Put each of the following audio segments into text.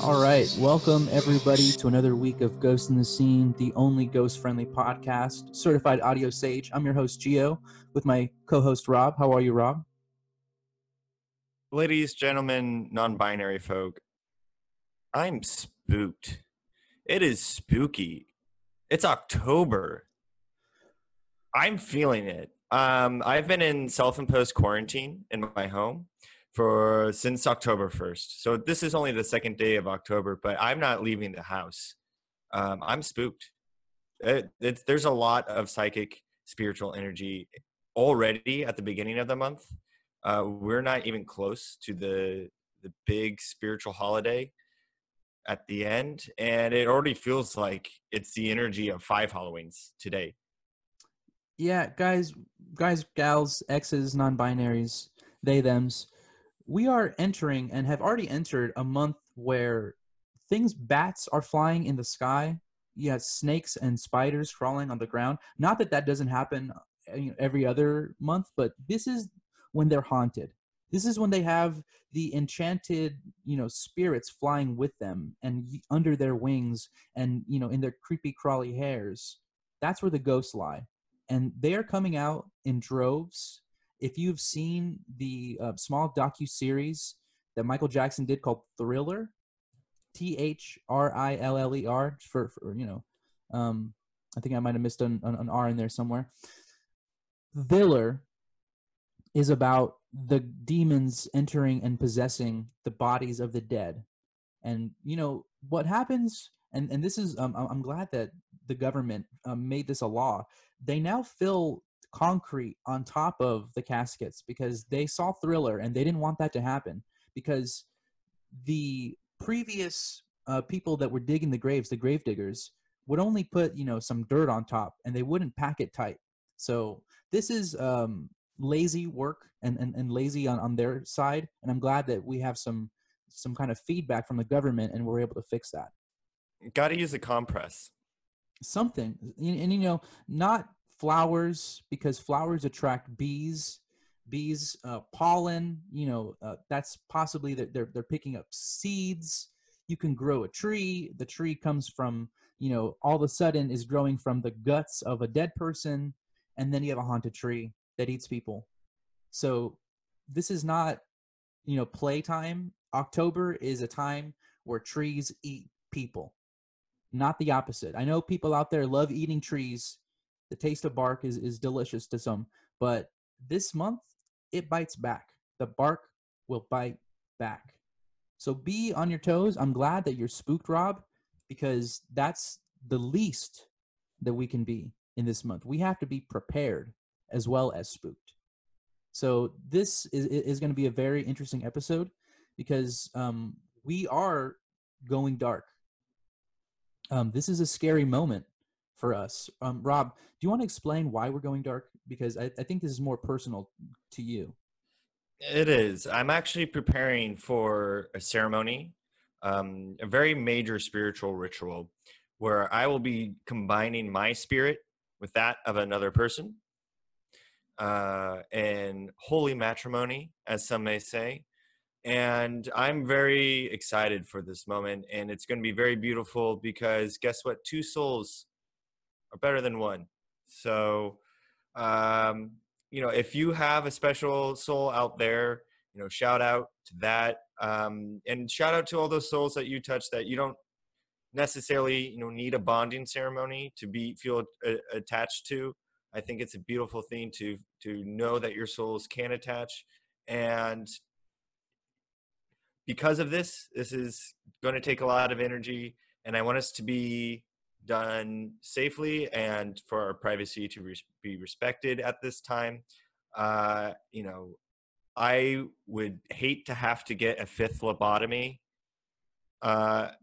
All right, welcome everybody to another week of Ghost in the Scene, the only ghost-friendly podcast, Certified Audio Sage. I'm your host, Gio, with my co-host, Rob. How are you, Rob? Ladies, gentlemen, non-binary folk, I'm spooked. It is spooky. It's October. I'm feeling it. I've been in self-imposed quarantine in my home since October 1st. So this is only the second day of October, but I'm not leaving the house. I'm spooked. There's a lot of psychic spiritual energy already at the beginning of the month. We're not even close to the big spiritual holiday at the end. And it already feels like it's the energy of 5 Halloweens today. Yeah, guys, gals, exes, non-binaries, they, thems. We are entering and have already entered a month where bats are flying in the sky. You have snakes and spiders crawling on the ground. Not that doesn't happen every other month, but this is when they're haunted. This is when they have the enchanted, spirits flying with them and under their wings and, in their creepy crawly hairs. That's where the ghosts lie. And they are coming out in droves. If you've seen the small docu-series that Michael Jackson did called Thriller, Thriller, for I think I might have missed an R in there somewhere. Thriller is about the demons entering and possessing the bodies of the dead. And, what happens, and this is, I'm glad that the government made this a law. They now fill concrete on top of the caskets because they saw Thriller and they didn't want that to happen, because the previous people that were digging the graves, the grave diggers, would only put some dirt on top and they wouldn't pack it tight. So this is lazy work and lazy on their side, and I'm glad that we have some kind of feedback from the government and we're able to fix that. Gotta use a compress, something, and not flowers, because flowers attract bees, pollen, that's possibly that they're picking up seeds. You can grow a tree. The tree comes from, all of a sudden is growing from the guts of a dead person. And then you have a haunted tree that eats people. So this is not, playtime. October is a time where trees eat people, not the opposite. I know people out there love eating trees. The taste of bark is delicious to some, but this month, it bites back. The bark will bite back. So be on your toes. I'm glad that you're spooked, Rob, because that's the least that we can be in this month. We have to be prepared as well as spooked. So this is going to be a very interesting episode because we are going dark. This is a scary moment for us. Rob, do you want to explain why we're going dark? Because I think this is more personal to you. It is. I'm actually preparing for a ceremony, a very major spiritual ritual where I will be combining my spirit with that of another person, and holy matrimony, as some may say. And I'm very excited for this moment, and it's going to be very beautiful because guess what? Two souls are better than one. So, if you have a special soul out there, shout out to that. And shout out to all those souls that you touch that you don't necessarily, need a bonding ceremony to feel attached to. I think it's a beautiful thing to know that your souls can attach. And because of this is going to take a lot of energy, and I want us to be done safely and for our privacy to be respected at this time. I would hate to have to get a fifth lobotomy.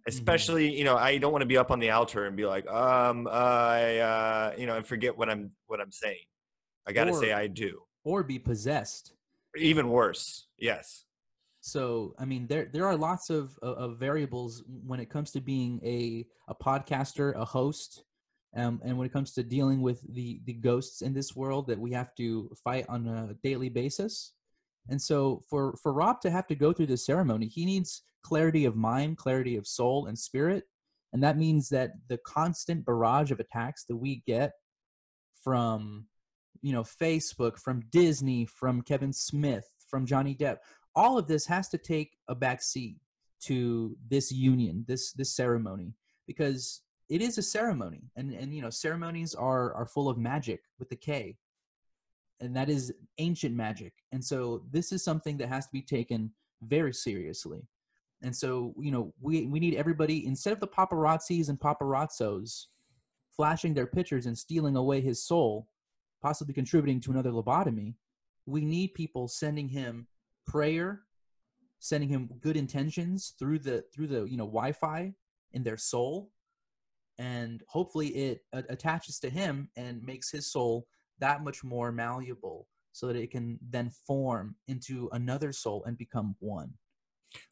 Especially, you know, I don't want to be up on the altar and be like, you know, and forget what I'm saying. I got to say I do. Or be possessed. Even worse. Yes. So, I mean, there are lots of variables when it comes to being a podcaster, a host, and when it comes to dealing with the ghosts in this world that we have to fight on a daily basis. And so for Rob to have to go through this ceremony, he needs clarity of mind, clarity of soul and spirit. And that means that the constant barrage of attacks that we get from, you know, Facebook, from Disney, from Kevin Smith, from Johnny Depp, all of this has to take a backseat to this union, this ceremony, because it is a ceremony. And you know, ceremonies are full of magic with a K. And that is ancient magic. And so this is something that has to be taken very seriously. And so, you know, we need everybody, instead of the paparazzis and paparazzos flashing their pictures and stealing away his soul, possibly contributing to another lobotomy, we need people sending him prayer, sending him good intentions through the you know, Wi-Fi in their soul. And hopefully it attaches to him and makes his soul that much more malleable so that it can then form into another soul and become one.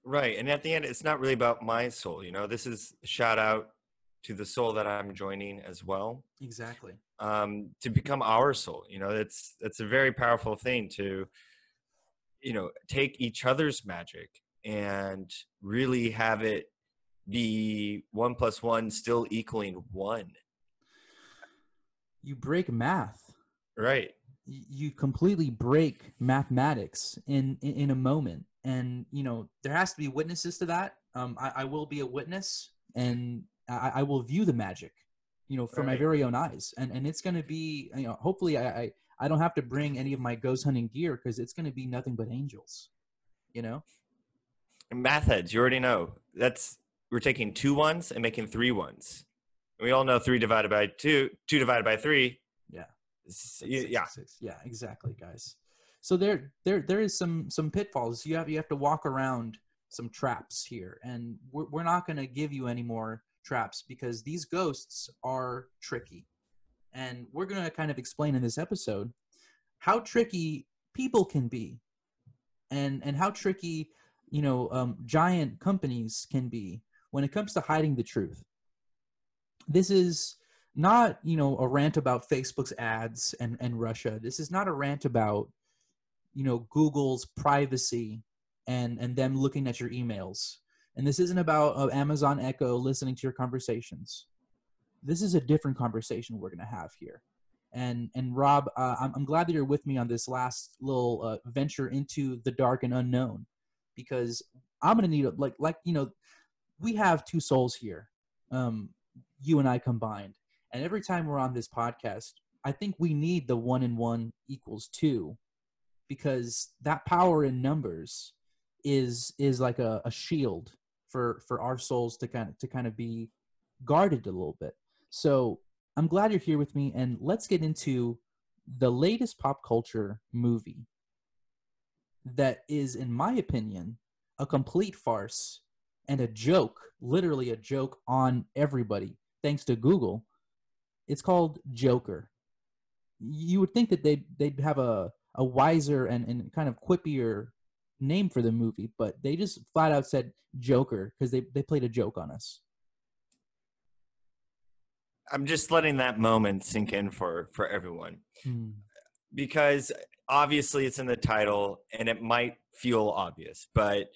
Right. And at the end, it's not really about my soul. You know, this is a shout out to the soul that I'm joining as well. Exactly. To become our soul, you know, that's a very powerful thing to, you know, take each other's magic and really have it be 1 + 1 still equaling 1. You break math. Right. You completely break mathematics in a moment. And, you know, there has to be witnesses to that. I will be a witness, and I will view the magic, you know, for my very own eyes. And it's going to be, you know, hopefully I don't have to bring any of my ghost hunting gear, because it's going to be nothing but angels, you know? And math heads, you already know. We're taking 2 1s and making 3 1s. And we all know 3 divided by 2, 2 divided by 3. Yeah. Six. Yeah, exactly, guys. So there is some pitfalls. You have to walk around some traps here, and we're not going to give you any more traps, because these ghosts are tricky, and we're going to kind of explain in this episode how tricky people can be, and how tricky, you know, giant companies can be when it comes to hiding the truth. This is not, you know, a rant about Facebook's ads and Russia. This is not a rant about, you know, Google's privacy and them looking at your emails. And this isn't about Amazon Echo listening to your conversations. This is a different conversation we're going to have here. And Rob, I'm glad that you're with me on this last little venture into the dark and unknown, because I'm going to need, like, you know, we have 2 souls here, you and I combined. And every time we're on this podcast, I think we need the 1 and 1 equals 2, because that power in numbers is like a shield for our souls to kind of be guarded a little bit. So I'm glad you're here with me, and let's get into the latest pop culture movie that is, in my opinion, a complete farce and a joke, literally a joke on everybody, thanks to Google. It's called Joker. You would think that they'd have a wiser and kind of quippier name for the movie, but they just flat out said Joker because they played a joke on us. I'm just letting that moment sink in for everyone. Because obviously it's in the title and it might feel obvious, but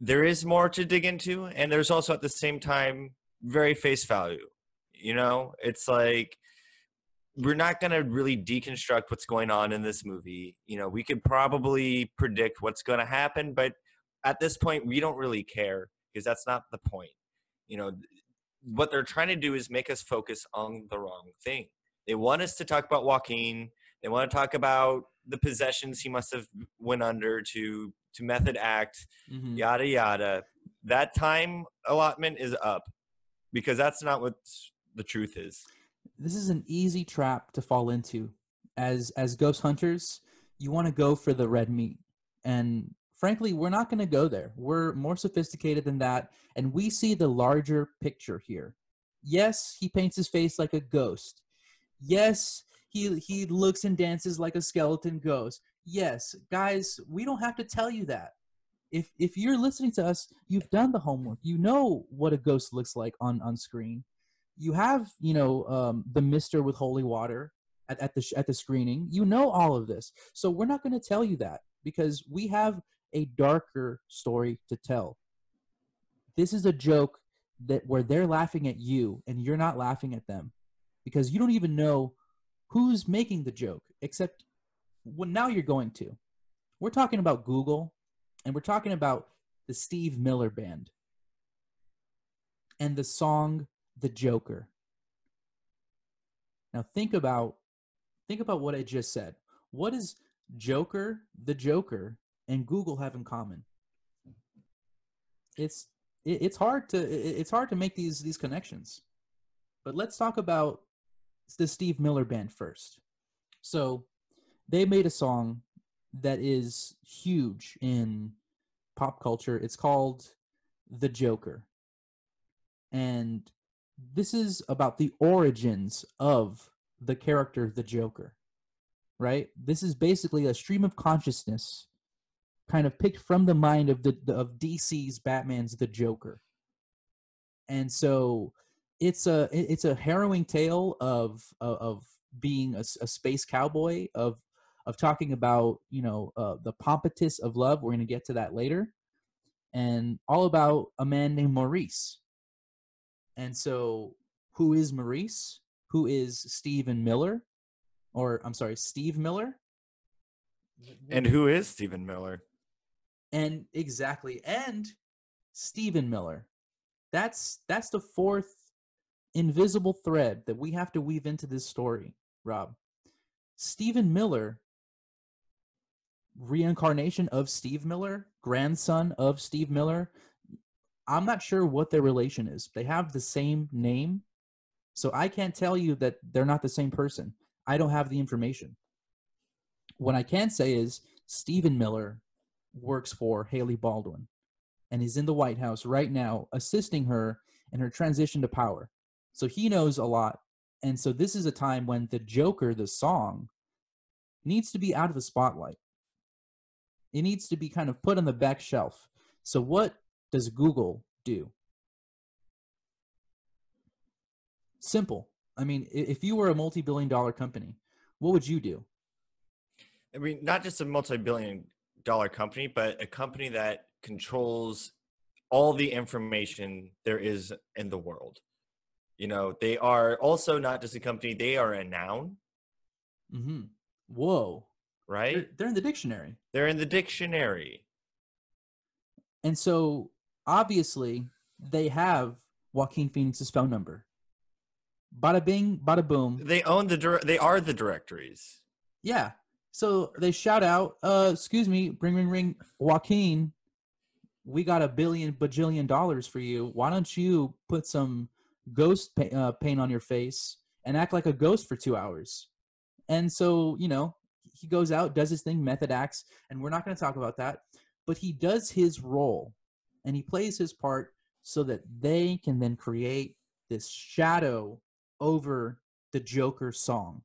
there is more to dig into, and there's also at the same time very face value. You know, it's like, we're not going to really deconstruct what's going on in this movie. You know, we could probably predict what's going to happen, but at this point, we don't really care, because that's not the point. You know, what they're trying to do is make us focus on the wrong thing. They want us to talk about Joaquin. They want to talk about the possessions he must have went under to method act, yada, yada. That time allotment is up, because that's not what's the truth is. This is an easy trap to fall into. As ghost hunters, you want to go for the red meat, And frankly, we're not going to go there. We're more sophisticated than that. And we see the larger picture here. Yes, he paints his face like a ghost. Yes, he looks and dances like a skeleton ghost. Yes, guys, we don't have to tell you that. If you're listening to us, you've done the homework. You know what a ghost looks like on screen. You have, the mister with holy water at the screening. You know all of this. So we're not going to tell you that because we have a darker story to tell. This is a joke where they're laughing at you and you're not laughing at them because you don't even know who's making the joke, except when now you're going to. We're talking about Google, and we're talking about the Steve Miller Band and the song The Joker. Now think about what I just said. What does Joker, The Joker, and Google have in common? It's hard to make these connections. But let's talk about the Steve Miller Band first. So they made a song that is huge in pop culture. It's called The Joker. And this is about the origins of the character The Joker, right? This is basically a stream of consciousness kind of picked from the mind of DC's Batman's The Joker. And so it's a harrowing tale of being a space cowboy, of talking about, the pompousness of love. We're going to get to that later. And all about a man named Maurice. And so who is Maurice? Who is Steve Miller? And who is Stephen Miller? And exactly. And Stephen Miller. That's the fourth invisible thread that we have to weave into this story, Rob. Stephen Miller, reincarnation of Steve Miller, grandson of Steve Miller. I'm not sure what their relation is. They have the same name, so I can't tell you that they're not the same person. I don't have the information. What I can say is Stephen Miller works for Haley Baldwin and is in the White House right now assisting her in her transition to power. So he knows a lot. And so this is a time when the Joker, the song, needs to be out of the spotlight. It needs to be kind of put on the back shelf. So what does Google do? Simple. I mean, if you were a multi-billion-dollar company, what would you do? I mean, not just a multi-billion-dollar company, but a company that controls all the information there is in the world. They are also not just a company, they are a noun. Mm-hmm. Whoa. Right? They're in the dictionary. They're in the dictionary. And so, obviously, they have Joaquin Phoenix's phone number. Bada bing, bada boom. They are the directories. Yeah. So they shout out, excuse me, ring, ring, ring, Joaquin, we got $1 billion bajillion for you. Why don't you put some ghost paint on your face and act like a ghost for 2 hours? And so, he goes out, does his thing, method acts, and we're not going to talk about that. But he does his role and he plays his part so that they can then create this shadow over the Joker song.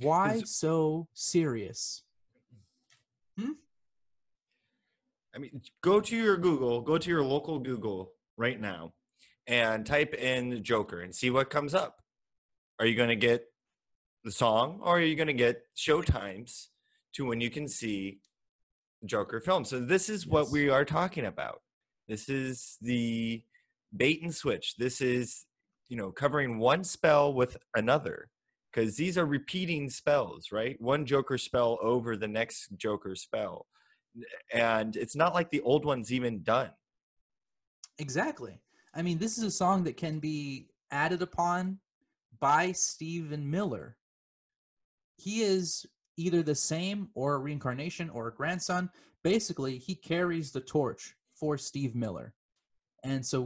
Why so serious? I mean, go to your local Google right now and type in Joker and see what comes up. Are you going to get the song or are you going to get showtimes to when you can see Joker film? So this is what we are talking about. This is the bait and switch. This is, covering one spell with another. Because these are repeating spells, right? One Joker spell over the next Joker spell. And it's not like the old one's even done. Exactly. I mean, this is a song that can be added upon by Stephen Miller. He is either the same or a reincarnation or a grandson. Basically, he carries the torch for Steve Miller. And so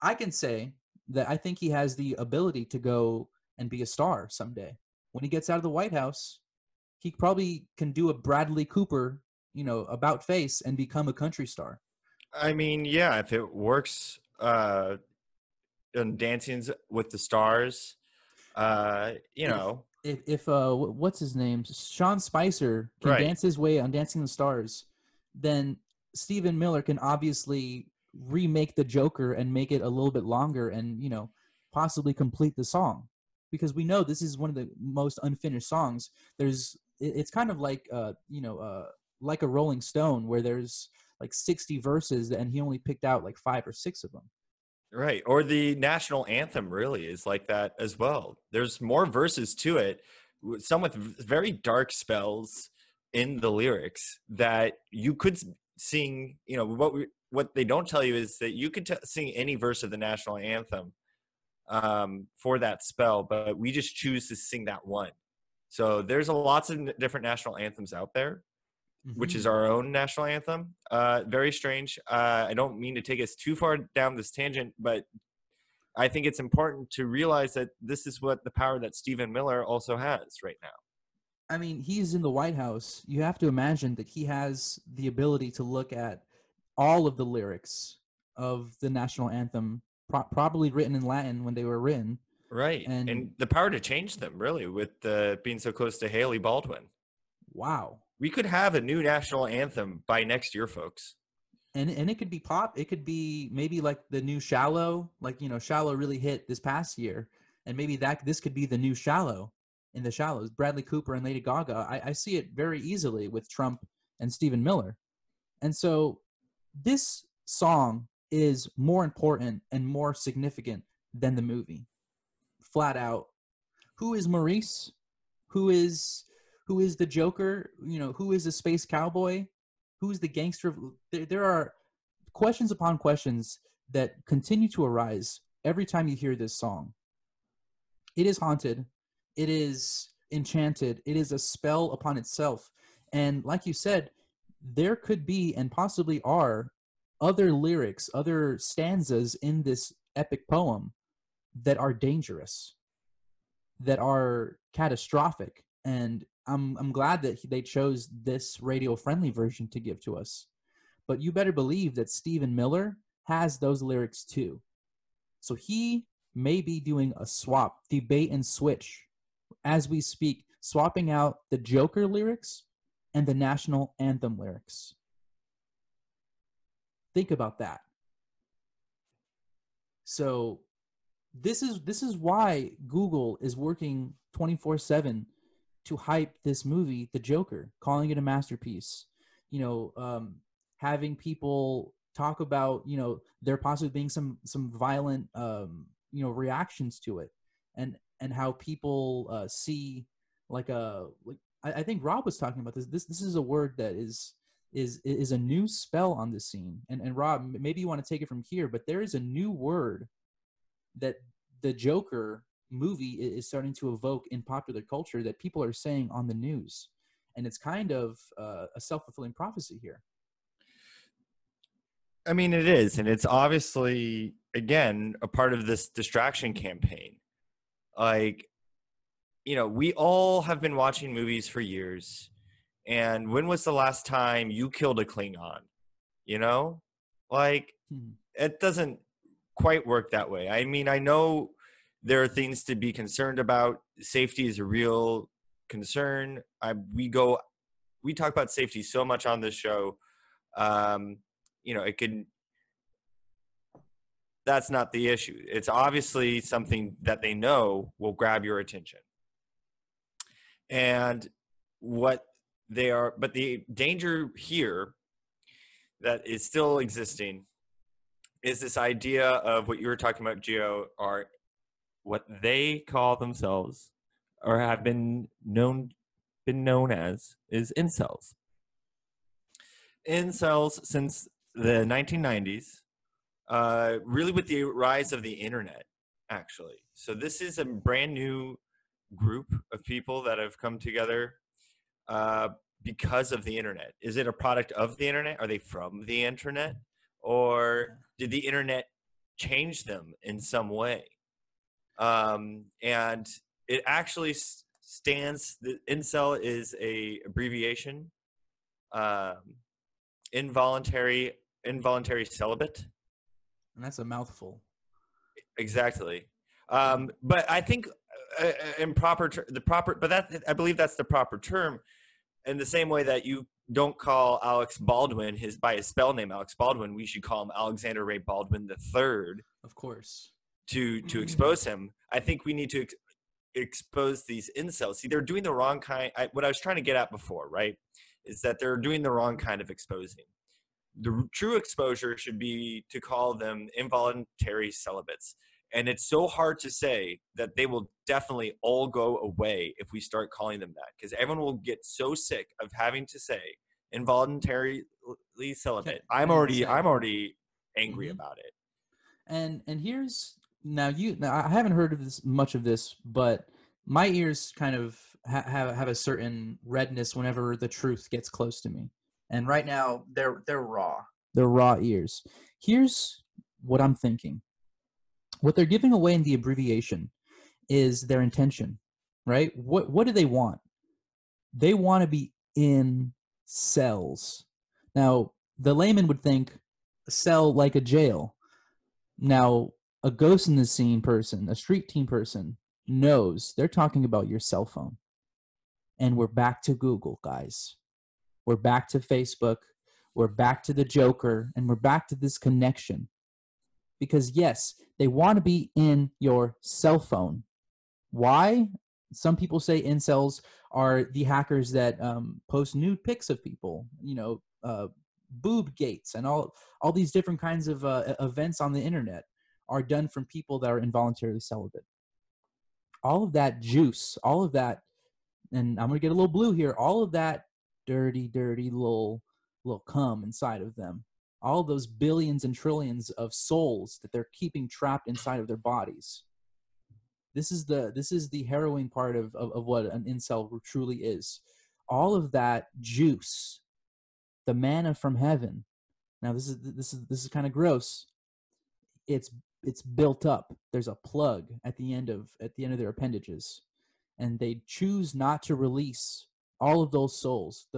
I can say that I think he has the ability to go and be a star someday. When he gets out of the White House, he probably can do a Bradley Cooper, you know, about face and become a country star. I mean, yeah, if it works in Dancing with the Stars, you know. If what's his name? Sean Spicer can dance his way on Dancing with the Stars, then Stephen Miller can obviously remake the Joker and make it a little bit longer and, you know, possibly complete the song. Because we know this is one of the most unfinished songs. It's kind of like, like a Rolling Stone where there's like 60 verses and he only picked out like 5 or 6 of them. Right. Or the national anthem really is like that as well. There's more verses to it, some with very dark spells in the lyrics that you could sing, you know, what they don't tell you is that you could sing any verse of the national anthem for that spell, but we just choose to sing that one. So there's lots of different national anthems out there, mm-hmm. which is our own national anthem. Very strange. I don't mean to take us too far down this tangent, but I think it's important to realize that this is what the power that Stephen Miller also has right now. I mean, he's in the White House. You have to imagine that he has the ability to look at all of the lyrics of the national anthem, probably written in Latin when they were written. Right. And the power to change them, really, with being so close to Haley Baldwin. Wow. We could have a new national anthem by next year, folks. And it could be pop. It could be maybe like the new Shallow. Like, you know, Shallow really hit this past year. And maybe this could be the new Shallow in the Shallows. Bradley Cooper and Lady Gaga. I see it very easily with Trump and Stephen Miller. And so this song is more important and more significant than the movie. Flat out. Who is Maurice? Who is the Joker? You know, who is the space cowboy? Who is the gangster? There are questions upon questions that continue to arise every time you hear this song. It is haunted. It is enchanted. It is a spell upon itself. And like you said, there could be and possibly are other lyrics, other stanzas in this epic poem that are dangerous, that are catastrophic. And I'm glad that they chose this radio-friendly version to give to us. But you better believe that Stephen Miller has those lyrics too. So he may be doing a swap, the bait and switch, as we speak, swapping out the Joker lyrics and the national anthem lyrics. Think about that. So this is why Google is working 24/7 to hype this movie, The Joker, calling it a masterpiece, you know, having people talk about, you know, there possibly being some violent, you know, reactions to it and how people see I think Rob was talking about this. This is a word that is a new spell on the scene. And Rob, maybe you want to take it from here, but there is a new word that the Joker movie is starting to evoke in popular culture that people are saying on the news. And it's kind of a self-fulfilling prophecy here. I mean, it is. And it's obviously, again, a part of this distraction campaign. Like, you know, we all have been watching movies for years. And when was the last time you killed a Klingon? You know, like, it doesn't quite work that way. I mean, I know there are things to be concerned about. Safety is a real concern. We talk about safety so much on this show. You know, that's not the issue. It's obviously something that they know will grab your attention. And but the danger here that is still existing is this idea of what you were talking about, Gio, are what they call themselves or have been known as is incels. Incels since the 1990s, really with the rise of the internet, actually. So this is a brand new group of people that have come together because of the internet. Is it a product of the internet? Are they from the internet? Or did the internet change them in some way? And it actually stands, the incel is a abbreviation, involuntary celibate. And that's a mouthful. Exactly. But I think I believe that's the proper term, in the same way that you don't call Alex Baldwin by his spell name, Alex Baldwin. We should call him Alexander Ray Baldwin III. Of course. To expose him. I think we need to expose these incels. See, they're doing the wrong kind. What I was trying to get at before, right, is that they're doing the wrong kind of exposing. The true exposure should be to call them involuntary celibates. And it's so hard to say that they will definitely all go away if we start calling them that, because everyone will get so sick of having to say involuntarily celibate. I'm already angry about it. And here's now I haven't heard of this much of this, but my ears kind of have a certain redness whenever the truth gets close to me. And right now they're raw. They're raw ears. Here's what I'm thinking. What they're giving away in the abbreviation is their intention, right? What do they want? They want to be in cells. Now, the layman would think a cell like a jail. Now, a ghost in the scene person, a street team person knows they're talking about your cell phone. And we're back to Google, guys. We're back to Facebook. We're back to the Joker. And we're back to this connection. Because yes, they want to be in your cell phone. Why? Some people say incels are the hackers that post nude pics of people, boob gates and all these different kinds of events on the internet are done from people that are involuntarily celibate. All of that juice, all of that, and I'm going to get a little blue here, all of that dirty little cum inside of them. All those billions and trillions of souls that they're keeping trapped inside of their bodies. This is the harrowing part of what an incel truly is. All of that juice, the manna from heaven. Now this is kind of gross. It's built up. There's a plug at the end of their appendages, and they choose not to release all of those souls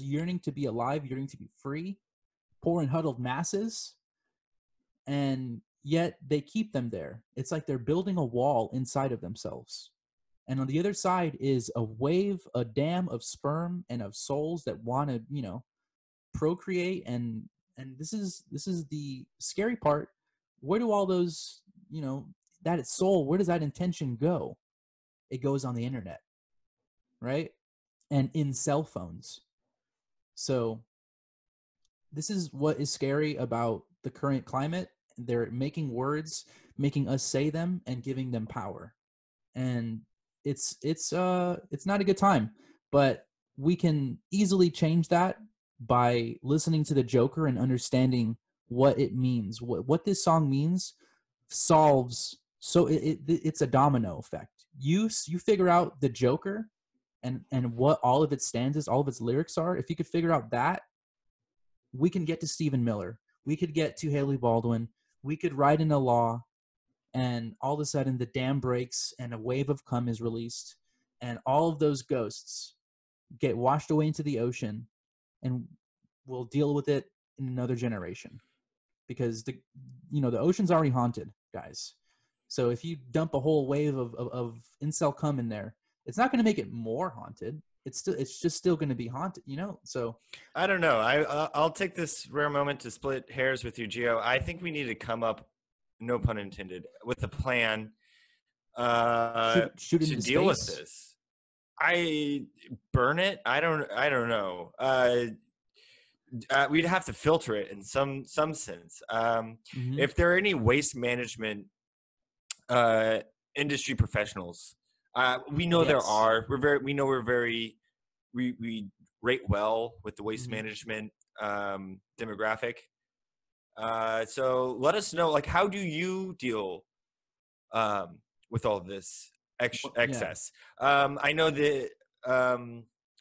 yearning to be alive, yearning to be free. Poor and huddled masses, and yet they keep them there. It's like they're building a wall inside of themselves. And on the other side is a dam of sperm and of souls that want to, procreate. And this is the scary part. Where do all those, that soul, where does that intention go? It goes on the internet, right? And in cell phones. So this is what is scary about the current climate. They're making words, making us say them, and giving them power. And it's not a good time, but we can easily change that by listening to the Joker and understanding what it means. What this song means solves. So it's a domino effect. You figure out the Joker and what all of its stanzas, all of its lyrics are. If you could figure out that, we can get to Stephen Miller. We could get to Haley Baldwin. We could write in a law, and all of a sudden the dam breaks and a wave of cum is released, and all of those ghosts get washed away into the ocean, and we'll deal with it in another generation, because the ocean's already haunted, guys. So if you dump a whole wave of incel cum in there, it's not going to make it more haunted. It's just still going to be haunted, So I don't know. I'll take this rare moment to split hairs with you, Gio. I think we need to come up, no pun intended, with a plan to deal with this. I burn it. I don't know. We'd have to filter it in some sense. If there are any waste management industry professionals. We know there are. We rate well with the waste management demographic. So let us know, how do you deal with all this excess? Yeah. I know that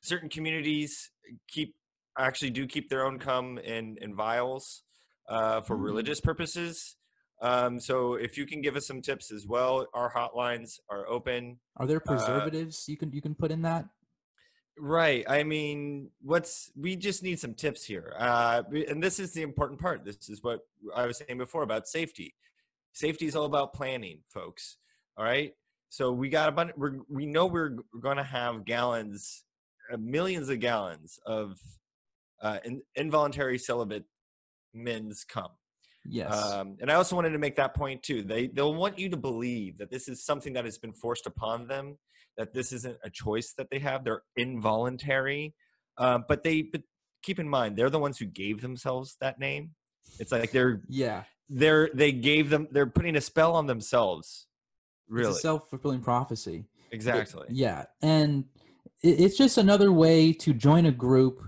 certain communities keep their own cum in vials for religious purposes. So if you can give us some tips as well, our hotlines are open. Are there preservatives you can put in that? Right. I mean, we just need some tips here. And this is the important part. This is what I was saying before about safety. Safety is all about planning, folks. All right. So we know we're going to have gallons, millions of gallons of involuntary celibate men's cum. Yes. And I also wanted to make that point too. They'll want you to believe that this is something that has been forced upon them, that this isn't a choice that they have. They're involuntary. But keep in mind, they're the ones who gave themselves that name. It's like they're putting a spell on themselves. Really. It's a self-fulfilling prophecy. Exactly. And it's just another way to join a group,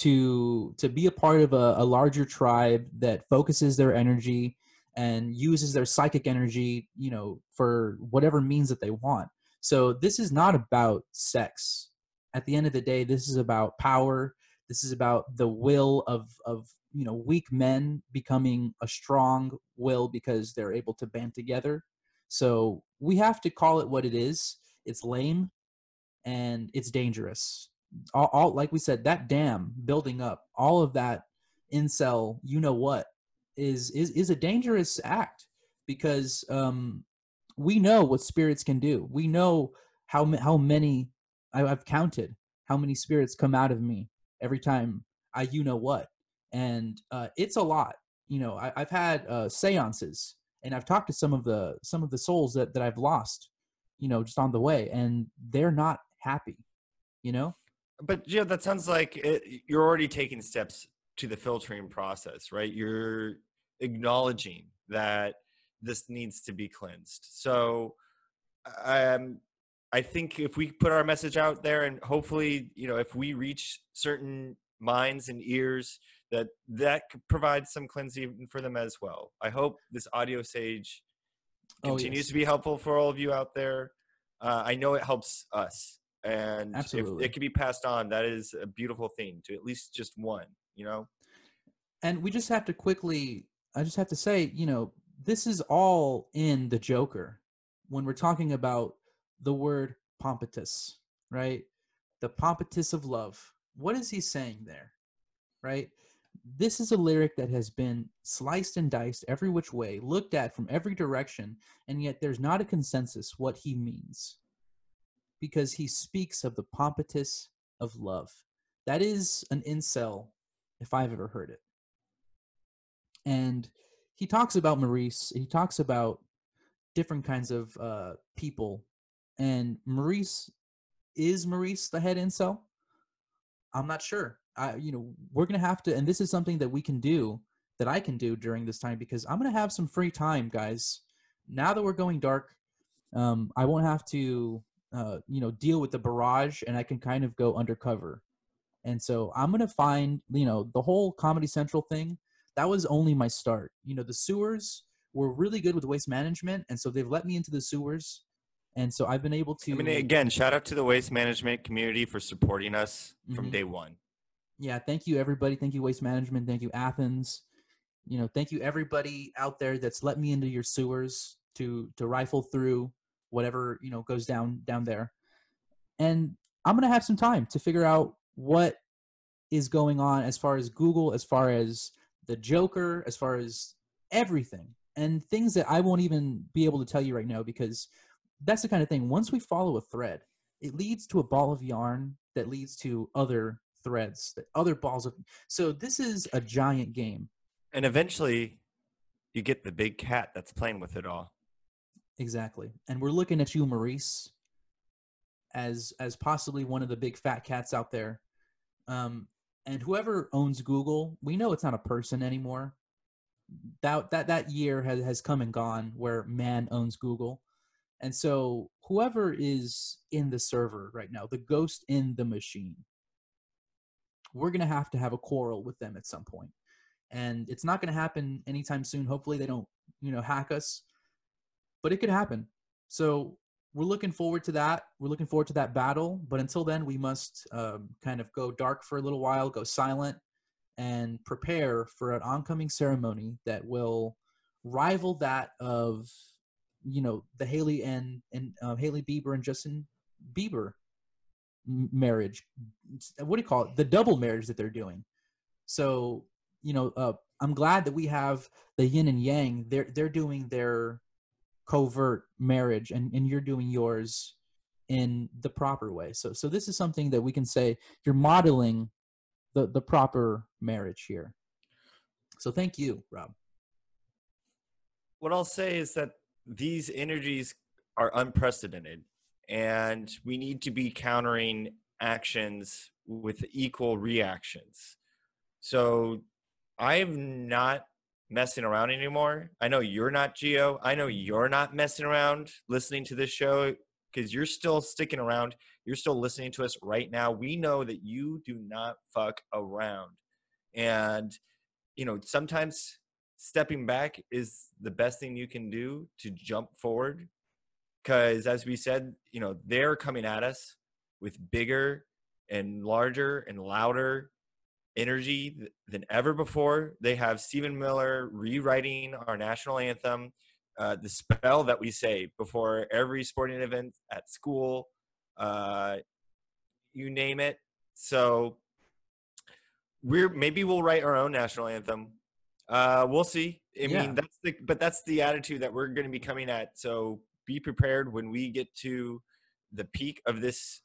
to be a part of a larger tribe that focuses their energy and uses their psychic energy, for whatever means that they want. So this is not about sex. At the end of the day, this is about power. This is about the will of weak men becoming a strong will because they're able to band together. So we have to call it what it is. It's lame and it's dangerous. All like we said, that dam building up, all of that incel, is a dangerous act, because we know what spirits can do. We know how many I've counted, how many spirits come out of me every time I and it's a lot. I've had seances, and I've talked to some of the souls that I've lost, just on the way, and they're not happy, But yeah, that sounds like you're already taking steps to the filtering process, right? You're acknowledging that this needs to be cleansed. So I think if we put our message out there, and hopefully, if we reach certain minds and ears, that could provide some cleansing for them as well. I hope this audio sage continues to be helpful for all of you out there. I know it helps us. And absolutely, if it can be passed on, that is a beautiful thing to at least just one, And we just have to say, this is all in the Joker when we're talking about the word pompitus, right? The pompitus of love. What is he saying there, right? This is a lyric that has been sliced and diced every which way, looked at from every direction, and yet there's not a consensus what he means. Because he speaks of the pompitus of love. That is an incel, if I've ever heard it. And he talks about Maurice. He talks about different kinds of people. And is Maurice the head incel? I'm not sure. We're going to have to, and this is something that we can do, that I can do during this time, because I'm going to have some free time, guys. Now that we're going dark, I won't have to deal with the barrage, and I can kind of go undercover. And so I'm going to find, the whole Comedy Central thing, that was only my start. The sewers were really good with waste management, and so they've let me into the sewers. And so I've been able to... again, shout out to the waste management community for supporting us from day one. Yeah, thank you, everybody. Thank you, waste management. Thank you, Athens. Thank you, everybody out there that's let me into your sewers to rifle through whatever goes down there. And I'm gonna have some time to figure out what is going on as far as Google, as far as the Joker, as far as everything, and things that I won't even be able to tell you right now, because that's the kind of thing, once we follow a thread, it leads to a ball of yarn that leads to other threads, that other balls of, so this is a giant game, and eventually you get the big cat that's playing with it all. Exactly. And we're looking at you, Maurice, as possibly one of the big fat cats out there. And whoever owns Google, we know it's not a person anymore. That year has come and gone where man owns Google. And so whoever is in the server right now, the ghost in the machine, we're going to have a quarrel with them at some point. And it's not going to happen anytime soon. Hopefully they don't, hack us. But it could happen. So we're looking forward to that. We're looking forward to that battle. But until then, we must kind of go dark for a little while, go silent, and prepare for an oncoming ceremony that will rival that of, you know, the Haley and Haley Bieber and Justin Bieber marriage. What do you call it? The double marriage that they're doing. So, you know, I'm glad that we have the yin and yang. They're doing their covert marriage, and you're doing yours in the proper way. So this is something that we can say you're modeling the proper marriage here. So thank you, Rob. What I'll say is that these energies are unprecedented, and we need to be countering actions with equal reactions. So I'm not messing around anymore. I know you're not, Gio. I know you're not messing around listening to this show, because you're still sticking around. You're still listening to us right now. We know that you do not fuck around. And, you know, sometimes stepping back is the best thing you can do to jump forward. Because as we said, you know, they're coming at us with bigger and larger and louder energy than ever before. They have Stephen Miller rewriting our national anthem, the spell that we say before every sporting event, at school, you name it. So maybe we'll write our own national anthem. We'll see. I mean, that's the attitude that we're going to be coming at. So be prepared when we get to the peak of this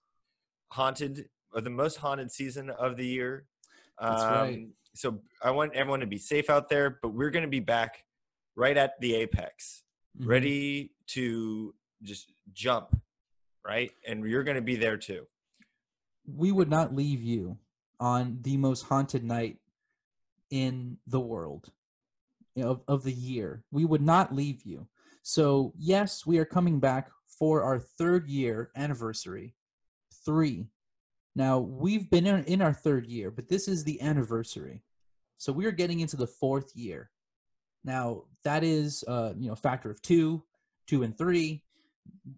the most haunted season of the year. That's right. So I want everyone to be safe out there, but we're going to be back right at the apex, mm-hmm. ready to just jump, right? And you're going to be there too. We would not leave you on the most haunted night in the world, you know, of the year. We would not leave you. So yes, we are coming back for our 3rd year anniversary. 3. Now, we've been in our 3rd year, but this is the anniversary. So we are getting into the 4th year. Now, that is, you know, a factor of 2, 2, and 3.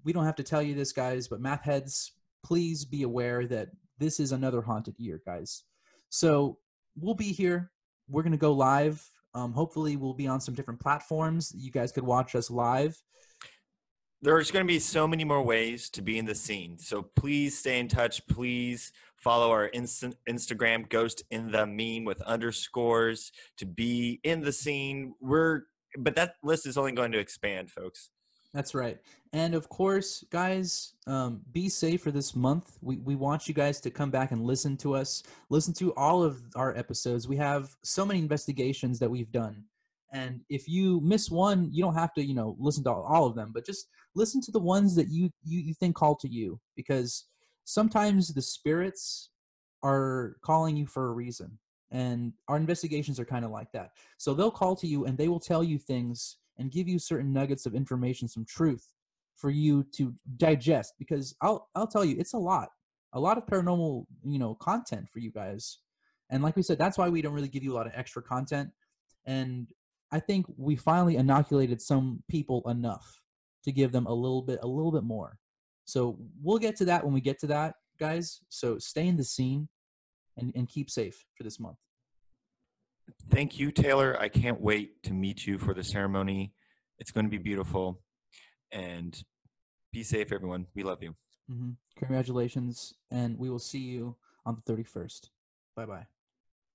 We don't have to tell you this, guys, but math heads, please be aware that this is another haunted year, guys. So we'll be here. We're going to go live. Hopefully, we'll be on some different platforms. You guys could watch us live. There's going to be so many more ways to be in the scene. So please stay in touch. Please follow our Instagram, Ghost in the Meme, with underscores, to be in the scene. But that list is only going to expand, folks. That's right. And of course, guys, be safe for this month. We want you guys to come back and listen to us. Listen to all of our episodes. We have so many investigations that we've done. And if you miss one, you don't have to, you know, listen to all of them, but just listen to the ones that you think call to you, because sometimes the spirits are calling you for a reason. And our investigations are kind of like that. So they'll call to you and they will tell you things and give you certain nuggets of information, some truth for you to digest, because I'll tell you, it's a lot of paranormal, you know, content for you guys. And like we said, that's why we don't really give you a lot of extra content. And I think we finally inoculated some people enough to give them a little bit more. So we'll get to that when we get to that, guys. So stay in the scene and keep safe for this month. Thank you, Taylor. I can't wait to meet you for the ceremony. It's going to be beautiful. And be safe, everyone. We love you. Mm-hmm. Congratulations. And we will see you on the 31st. Bye-bye.